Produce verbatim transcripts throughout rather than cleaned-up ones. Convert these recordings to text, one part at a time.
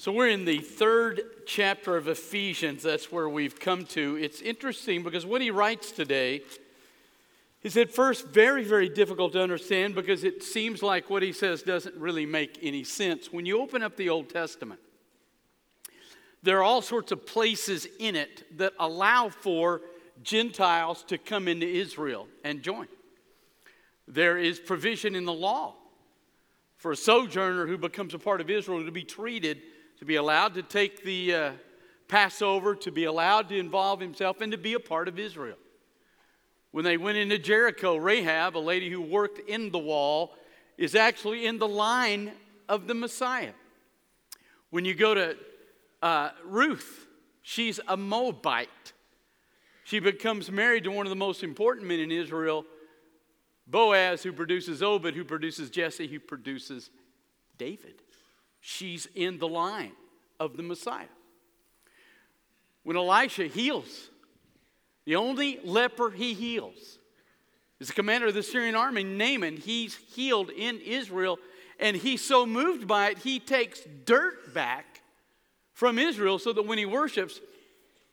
So we're in the third chapter of Ephesians. That's where we've come to. It's interesting because what he writes today is at first very, very difficult to understand because it seems like what he says doesn't really make any sense. When you open up the Old Testament, there are all sorts of places in it that allow for Gentiles to come into Israel and join. There is provision in the law for a sojourner who becomes a part of Israel to be treated, to be allowed to take the uh, Passover, to be allowed to involve himself, and to be a part of Israel. When they went into Jericho, Rahab, a lady who worked in the wall, is actually in the line of the Messiah. When you go to uh, Ruth, she's a Moabite. She becomes married to one of the most important men in Israel, Boaz, who produces Obed, who produces Jesse, who produces David. She's in the line of the Messiah. When Elisha heals, the only leper he heals is the commander of the Syrian army, Naaman. He's healed in Israel, and he's so moved by it, he takes dirt back from Israel so that when he worships,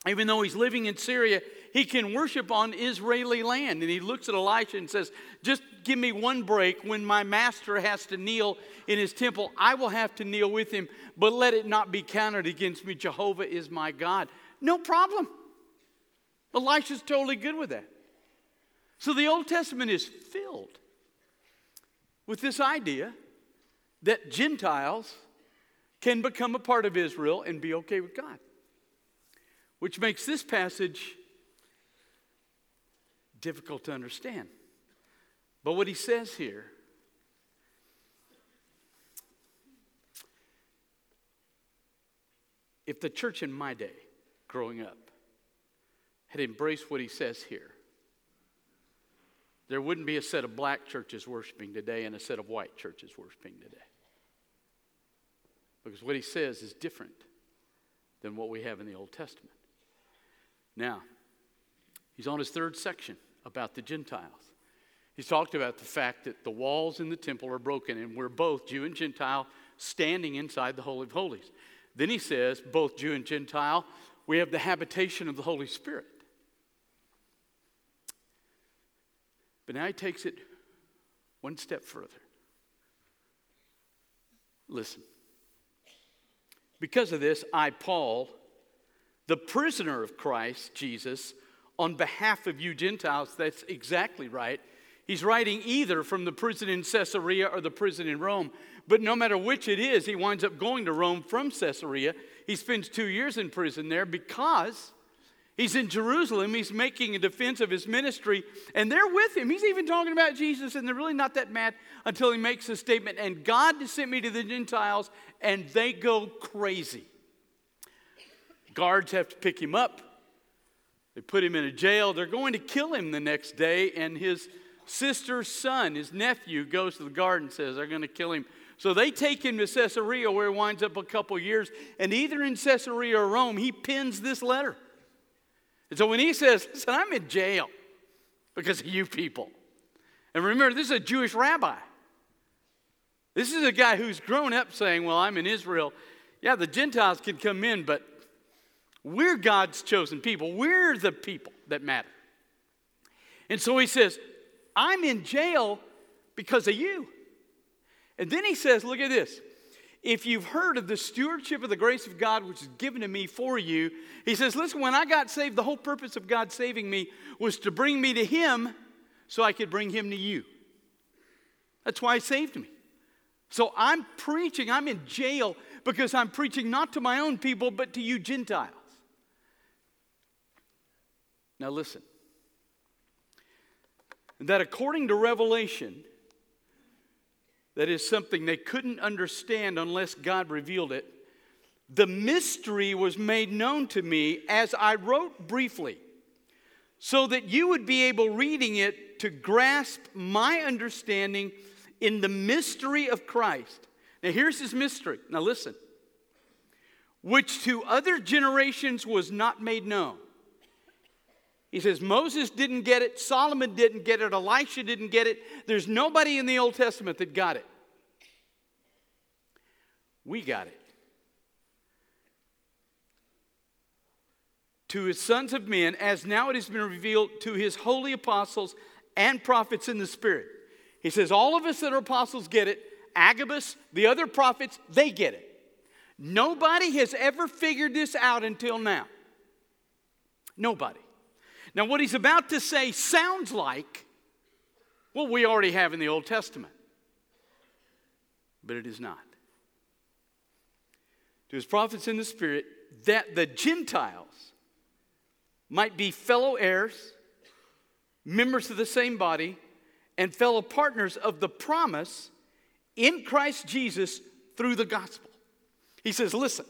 even though he's living in Syria, he can worship on Israeli land. And he looks at Elisha and says, just give me one break. When my master has to kneel in his temple, I will have to kneel with him, but let it not be counted against me. Jehovah is my God. No problem. Elisha's totally good with that. So the Old Testament is filled with this idea that Gentiles can become a part of Israel and be okay with God, which makes this passage difficult to understand. But what he says here if the church in my day growing up had embraced what he says here, there wouldn't be a set of black churches worshiping today and a set of white churches worshiping today. Because what he says is different than what we have in the Old Testament. Now, he's on his third section about the Gentiles. He's talked about the fact that the walls in the temple are broken and we're both Jew and Gentile standing inside the Holy of Holies. Then he says, both Jew and Gentile, we have the habitation of the Holy Spirit. But now he takes it one step further. Listen. Because of this, I, Paul, the prisoner of Christ Jesus, on behalf of you Gentiles, that's exactly right. He's writing either from the prison in Caesarea or the prison in Rome. But no matter which it is, he winds up going to Rome from Caesarea. He spends two years in prison there because he's in Jerusalem. He's making a defense of his ministry, and they're with him. He's even talking about Jesus, and they're really not that mad until he makes a statement, and God sent me to the Gentiles, and they go crazy. Guards have to pick him up. They put him in a jail. They're going to kill him the next day. And his sister's son, his nephew, goes to the guard and says, they're going to kill him. So they take him to Caesarea, where he winds up a couple years. And either in Caesarea or Rome, he pens this letter. And so when he says, listen, I'm in jail because of you people. And remember, this is a Jewish rabbi. This is a guy who's grown up saying, well, I'm in Israel. Yeah, the Gentiles can come in, but we're God's chosen people. We're the people that matter. And so he says, I'm in jail because of you. And then he says, look at this. If you've heard of the stewardship of the grace of God which is given to me for you, he says, listen, when I got saved, the whole purpose of God saving me was to bring me to him so I could bring him to you. That's why he saved me. So I'm preaching, I'm in jail because I'm preaching not to my own people but to you Gentiles. Now listen, that according to Revelation, that is something they couldn't understand unless God revealed it. The mystery was made known to me as I wrote briefly, so that you would be able, reading it, to grasp my understanding in the mystery of Christ. Now here's his mystery. Now listen. Which to other generations was not made known. He says, Moses didn't get it, Solomon didn't get it, Elisha didn't get it. There's nobody in the Old Testament that got it. We got it. to his sons of men, as now it has been revealed to his holy apostles and prophets in the Spirit. He says, all of us that are apostles get it. Agabus, the other prophets, they get it. Nobody has ever figured this out until now. Nobody. Now, what he's about to say sounds like what we already have in the Old Testament. But it is not. To his prophets in the Spirit, that the Gentiles might be fellow heirs, members of the same body, and fellow partners of the promise in Christ Jesus through the gospel. He says, listen,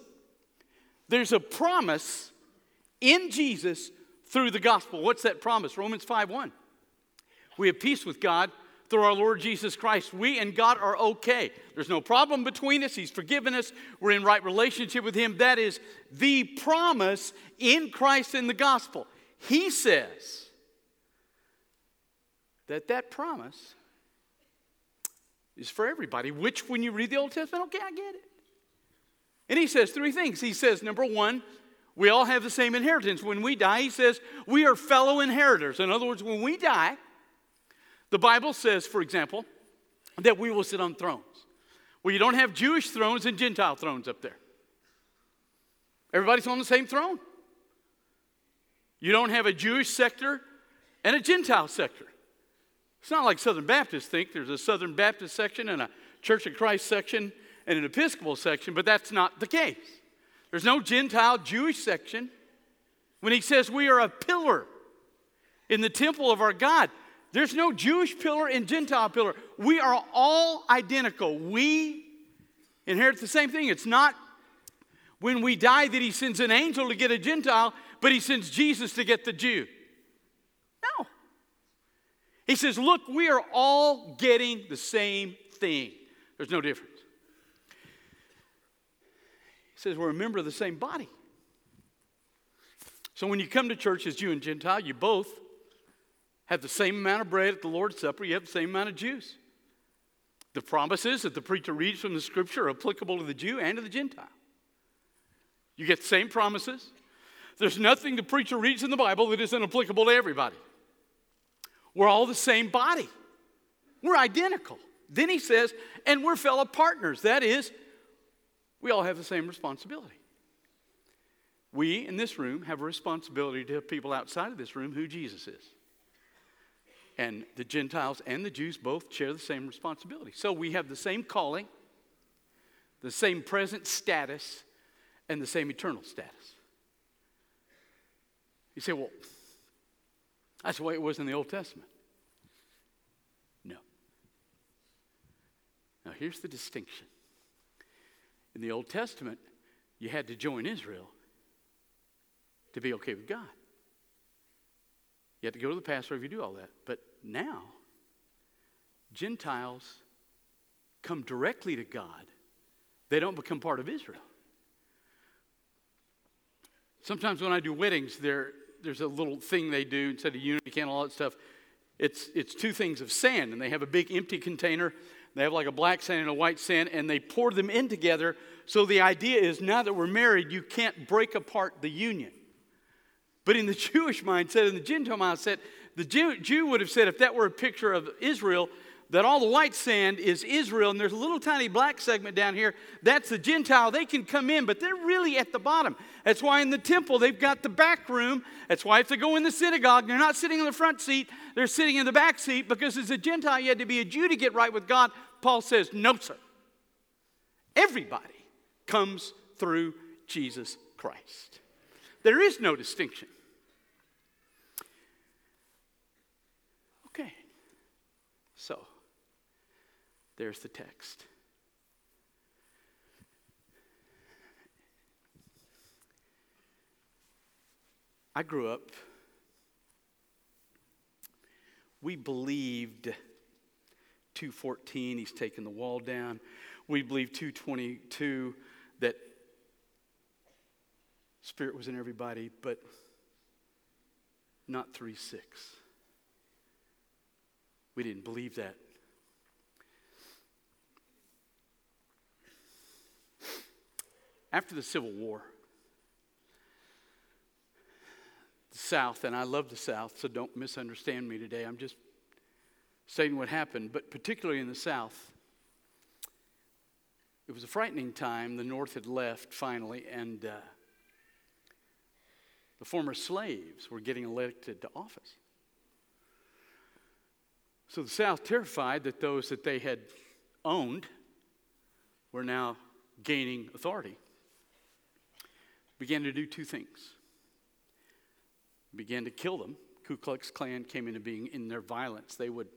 there's a promise in Jesus through the gospel. What's that promise? Romans five one. We have peace with God through our Lord Jesus Christ. We and God are okay. There's no problem between us. He's forgiven us. We're in right relationship with him. That is the promise in Christ in the gospel. He says that that promise is for everybody, which when you read the Old Testament, okay, I get it. And he says three things. He says, number one, we all have the same inheritance. When we die, he says, we are fellow inheritors. In other words, when we die, the Bible says, for example, that we will sit on thrones. Well, you don't have Jewish thrones and Gentile thrones up there. Everybody's on the same throne. You don't have a Jewish sector and a Gentile sector. It's not like Southern Baptists think. There's a Southern Baptist section and a Church of Christ section and an Episcopal section, but that's not the case. There's no Gentile Jewish section. When he says we are a pillar in the temple of our God, there's no Jewish pillar and Gentile pillar. We are all identical. We inherit the same thing. It's not when we die that he sends an angel to get a Gentile, but he sends Jesus to get the Jew. No. He says, look, we are all getting the same thing. There's no difference. He says we're a member of the same body. So when you come to church as Jew and Gentile, you both have the same amount of bread at the Lord's Supper. You have the same amount of juice. The promises that the preacher reads from the Scripture are applicable to the Jew and to the Gentile. You get the same promises. There's nothing the preacher reads in the Bible that isn't applicable to everybody. We're all the same body. We're identical. Then he says, and we're fellow partners. That is, we all have the same responsibility. We in this room have a responsibility to people outside of this room who Jesus is. And the Gentiles and the Jews both share the same responsibility. So we have the same calling, the same present status, and the same eternal status. You say, well, that's the way it was in the Old Testament. No. Now here's the distinction. In the Old Testament, you had to join Israel to be okay with God. You have to go to the Passover if you do all that. But now, Gentiles come directly to God. They don't become part of Israel. Sometimes when I do weddings, there, there's a little thing they do instead of unity candle, all that stuff. It's, it's two things of sand, and they have a big empty container. They have like a black sand and a white sand, and they pour them in together. So the idea is now that we're married, you can't break apart the union. But in the Jewish mindset, in the Gentile mindset, the Jew, Jew would have said, if that were a picture of Israel, that all the white sand is Israel, and there's a little tiny black segment down here. That's the Gentile. They can come in, but they're really at the bottom. That's why in the temple, they've got the back room. That's why if they go in the synagogue, they're not sitting in the front seat. They're sitting in the back seat, because as a Gentile, you had to be a Jew to get right with God. Paul says, no, sir. Everybody comes through Jesus Christ. There is no distinction. Okay. So, there's the text. I grew up, we believed two fourteen, he's taking the wall down. We believed two twenty-two, that Spirit was in everybody, but not three six. We didn't believe that. After the Civil War, South, and I love the South, so don't misunderstand me today. I'm just stating what happened, but particularly in the South, it was a frightening time. The North had left finally, and uh, the former slaves were getting elected to office. So the South, terrified that those that they had owned were now gaining authority, began to do two things. Began to kill them. Ku Klux Klan came into being in their violence. They would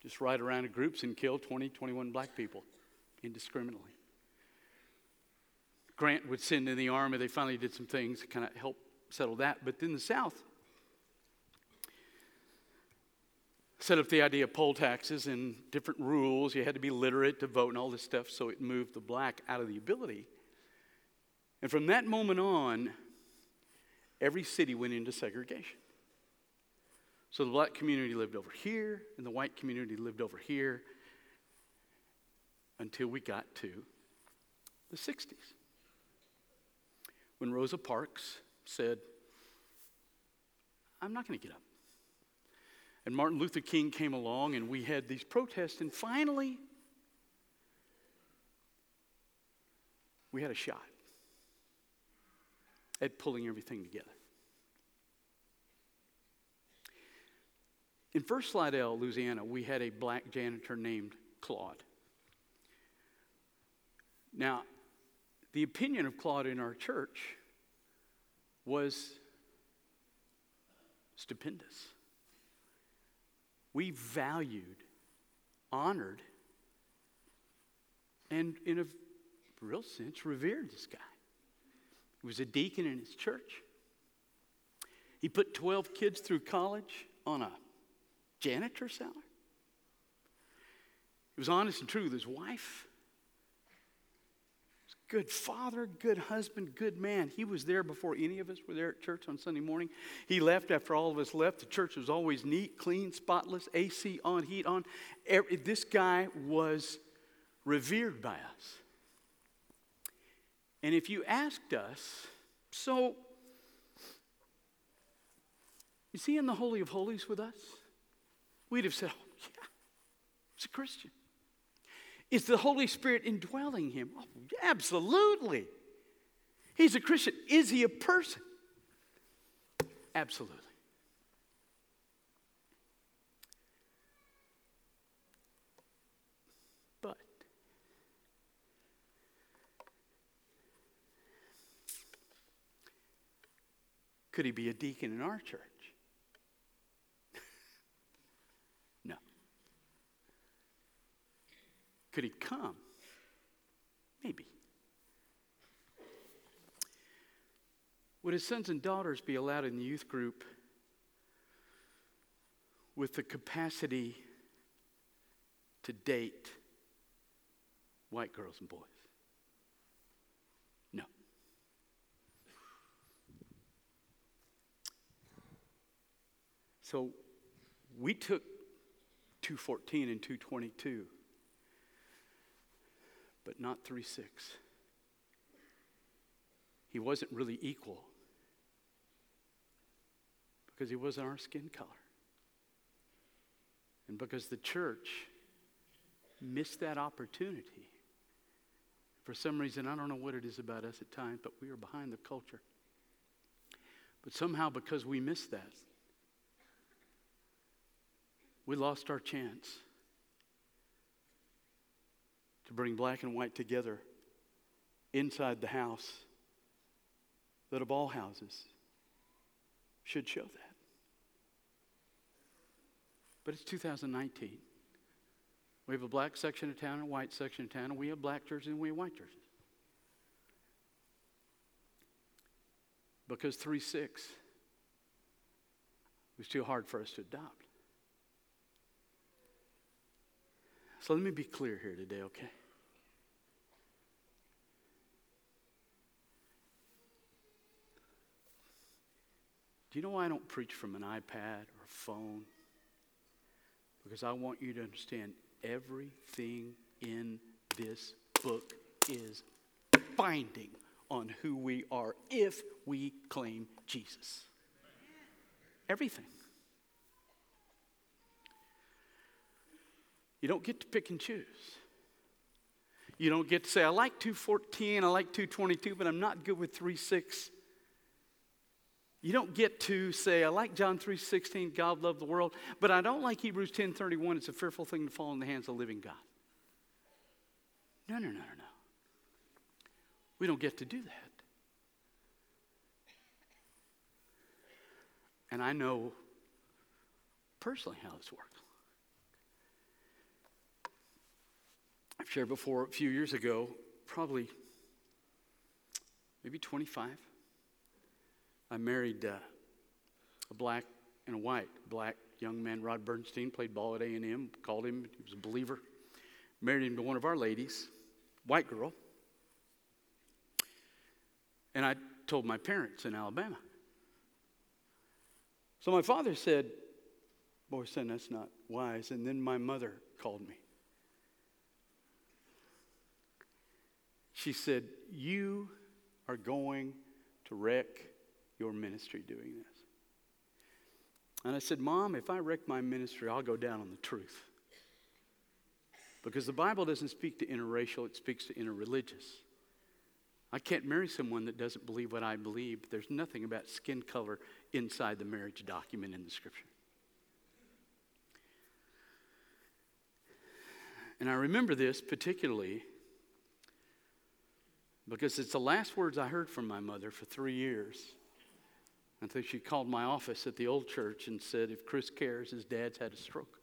just ride around in groups and kill twenty, twenty-one black people indiscriminately. Grant would send in the army. They finally did some things to kind of help settle that. But then the South set up the idea of poll taxes and different rules. You had to be literate to vote and all this stuff, so it moved the black out of the ability. And from that moment on, every city went into segregation. So the black community lived over here, and the white community lived over here, until we got to the sixties, when Rosa Parks said, I'm not going to get up. And Martin Luther King came along, and we had these protests, and finally, we had a shot at pulling everything together. In First Slidell, Louisiana, we had a black janitor named Claude. Now, the opinion of Claude in our church was stupendous. We valued, honored, and in a real sense, revered this guy. He was a deacon in his church. He put twelve kids through college on a janitor salary. He was honest and true with his wife. He was a good father, good husband, good man. He was there before any of us were there at church on Sunday morning. He left after all of us left. The church was always neat, clean, spotless, A C on, heat on. Every, this guy was revered by us. And if you asked us, so is he in the Holy of Holies with us? We'd have said, oh, yeah, he's a Christian. Is the Holy Spirit indwelling him? Oh, absolutely. He's a Christian. Is he a person? Absolutely. Could he be a deacon in our church? No. Could he come? Maybe. Would his sons and daughters be allowed in the youth group with the capacity to date white girls and boys? So we took two fourteen and two twenty-two, but not three six. He wasn't really equal because he wasn't our skin color. And because the church missed that opportunity. For some reason, I don't know what it is about us at times, but we were behind the culture. But somehow, because we missed that, we lost our chance to bring black and white together inside the house that of all houses should show that. But it's two thousand nineteen. We have a black section of town and a white section of town, and we have black churches and we have white churches. Because three six was too hard for us to adopt. So let me be clear here today, okay? Do you know why I don't preach from an iPad or a phone? Because I want you to understand everything in this book is binding on who we are if we claim Jesus. everything. You don't get to pick and choose. You don't get to say, I like two fourteen, I like two twenty-two, but I'm not good with three six. You don't get to say, I like John three sixteen, God loved the world, but I don't like Hebrews ten thirty-one, it's a fearful thing to fall in the hands of the living God. No, no, no, no, no. We don't get to do that. And I know personally how this works. I've shared before a few years ago, probably maybe twenty-five. I married uh, a black and a white. Black young man, Rod Bernstein, played ball at A and M, called him, he was a believer. Married him to one of our ladies, white girl. And I told my parents in Alabama. So my father said, boy, son, that's not wise. And then my mother called me. She said, you are going to wreck your ministry doing this. And I said, Mom, if I wreck my ministry, I'll go down on the truth. Because the Bible doesn't speak to interracial, it speaks to interreligious. I can't marry someone that doesn't believe what I believe. There's nothing about skin color inside the marriage document in the scripture. And I remember this particularly because it's the last words I heard from my mother for three years. Until she called my office at the old church and said, if Chris cares, his dad's had a stroke.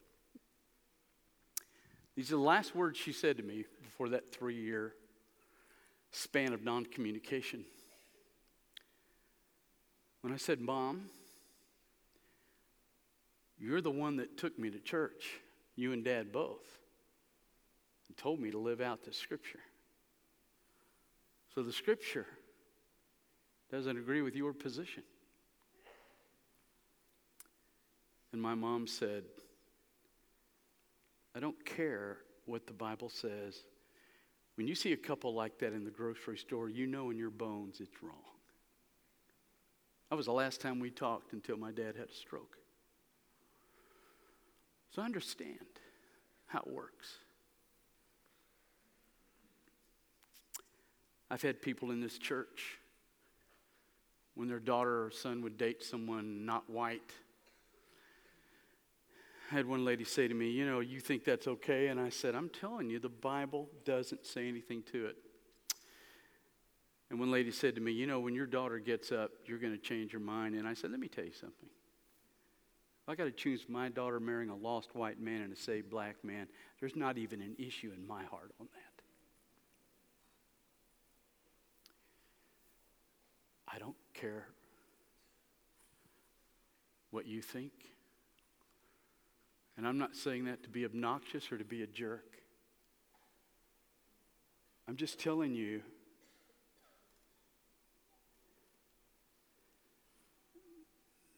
These are the last words she said to me before that three-year span of non-communication. When I said, Mom, you're the one that took me to church, you and Dad both, and told me to live out the scripture. So the scripture doesn't agree with your position. And my mom said, I don't care what the Bible says. When you see a couple like that in the grocery store, you know in your bones it's wrong. That was the last time we talked until my dad had a stroke. So I understand how it works. I've had people in this church, when their daughter or son would date someone not white, I had one lady say to me, you know, you think that's okay? And I said, I'm telling you, the Bible doesn't say anything to it. And one lady said to me, you know, when your daughter gets up, you're going to change your mind. And I said, let me tell you something. If I got to choose my daughter marrying a lost white man and a saved black man, there's not even an issue in my heart on that. I don't care what you think. And I'm not saying that to be obnoxious or to be a jerk. I'm just telling you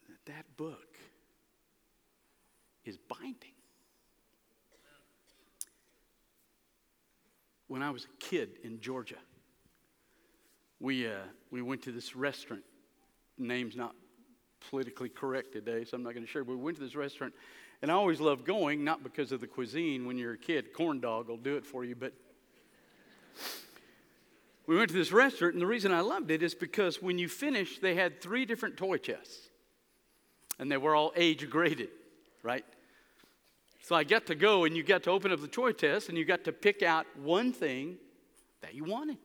that that book is binding. When I was a kid in Georgia, we uh, we went to this restaurant. Name's not politically correct today, so I'm not going to share. But we went to this restaurant. And I always loved going, not because of the cuisine. When you're a kid, corn dog will do it for you. But we went to this restaurant, and the reason I loved it is because when you finished, they had three different toy chests. And they were all age graded, right? So I got to go, and you got to open up the toy chest, and you got to pick out one thing that you wanted.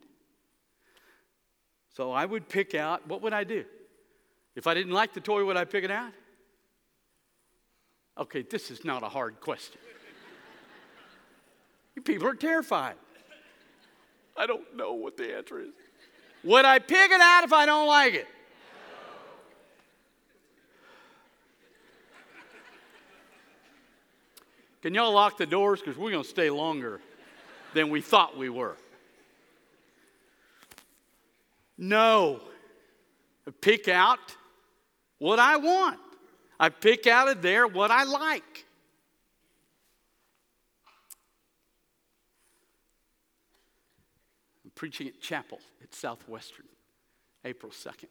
So I would pick out, what would I do? If I didn't like the toy, would I pick it out? Okay, this is not a hard question. You people are terrified. I don't know what the answer is. Would I pick it out if I don't like it? No. Can y'all lock the doors? Because we're going to stay longer than we thought we were. No. Pick out what I want. I pick out of there what I like. I'm preaching at chapel at Southwestern, April second.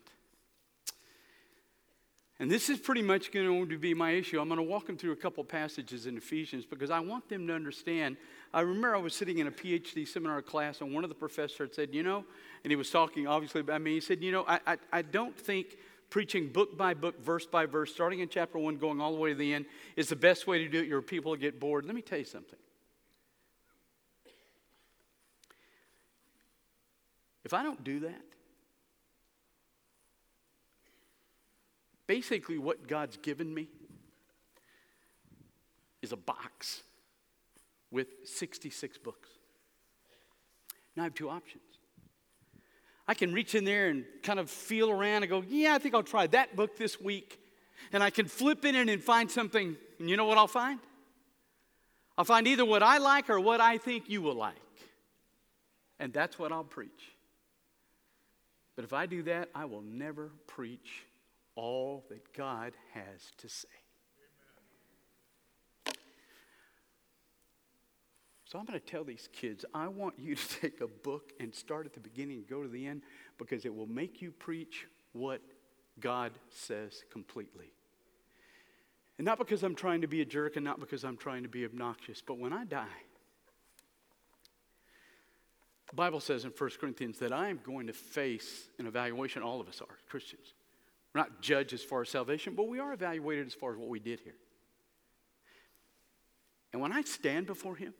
And this is pretty much going to be my issue. I'm going to walk them through a couple passages in Ephesians because I want them to understand. I remember I was sitting in a P H D seminar class, and one of the professors said, you know, and he was talking obviously about me. He said, you know, I, I, I don't think preaching book by book, verse by verse, starting in chapter one, going all the way to the end, is the best way to do it. Your people get bored. Let me tell you something. If I don't do that, basically what God's given me is a box with sixty-six books. Now I have two options. I can reach in there and kind of feel around and go, yeah, I think I'll try that book this week. And I can flip in it and find something. And you know what I'll find? I'll find either what I like or what I think you will like. And that's what I'll preach. But if I do that, I will never preach all that God has to say. Amen. So I'm going to tell these kids, I want you to take a book and start at the beginning and go to the end, because it will make you preach what God says completely. And not because I'm trying to be a jerk and not because I'm trying to be obnoxious, but when I die, the Bible says in First Corinthians that I am going to face an evaluation. All of us are Christians. We're not judged as far as salvation, but we are evaluated as far as what we did here. And when I stand before him,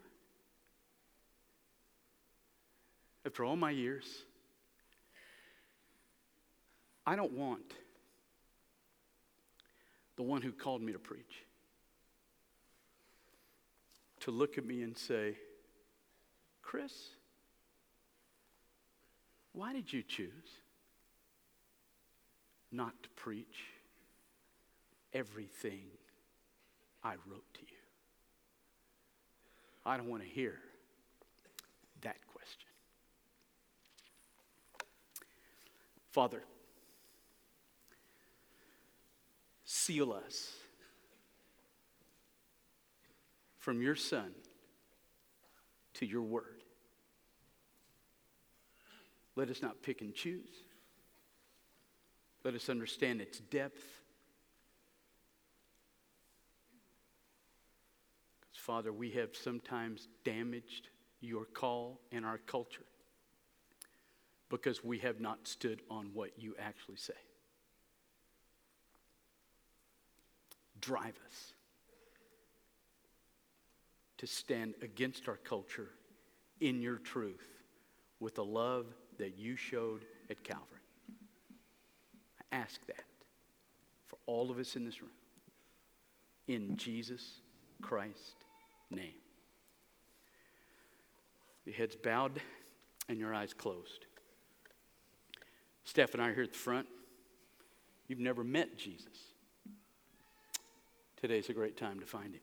after all my years, I don't want the one who called me to preach to look at me and say, Chris, why did you choose not to preach everything I wrote to you? I don't want to hear that question. Father, seal us from your Son to your word. Let us not pick and choose. Let us understand its depth. Because, Father, we have sometimes damaged your call and our culture because we have not stood on what you actually say. Drive us to stand against our culture in your truth with the love that you showed at Calvary. Ask that for all of us in this room. In Jesus Christ's name. Your heads bowed and your eyes closed. Steph and I are here at the front. You've never met Jesus. Today's a great time to find him.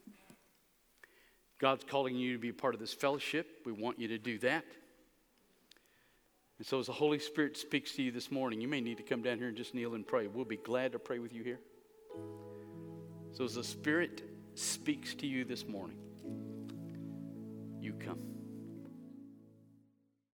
God's calling you to be part of this fellowship. We want you to do that. And so as the Holy Spirit speaks to you this morning, you may need to come down here and just kneel and pray. We'll be glad to pray with you here. So as the Spirit speaks to you this morning, you come.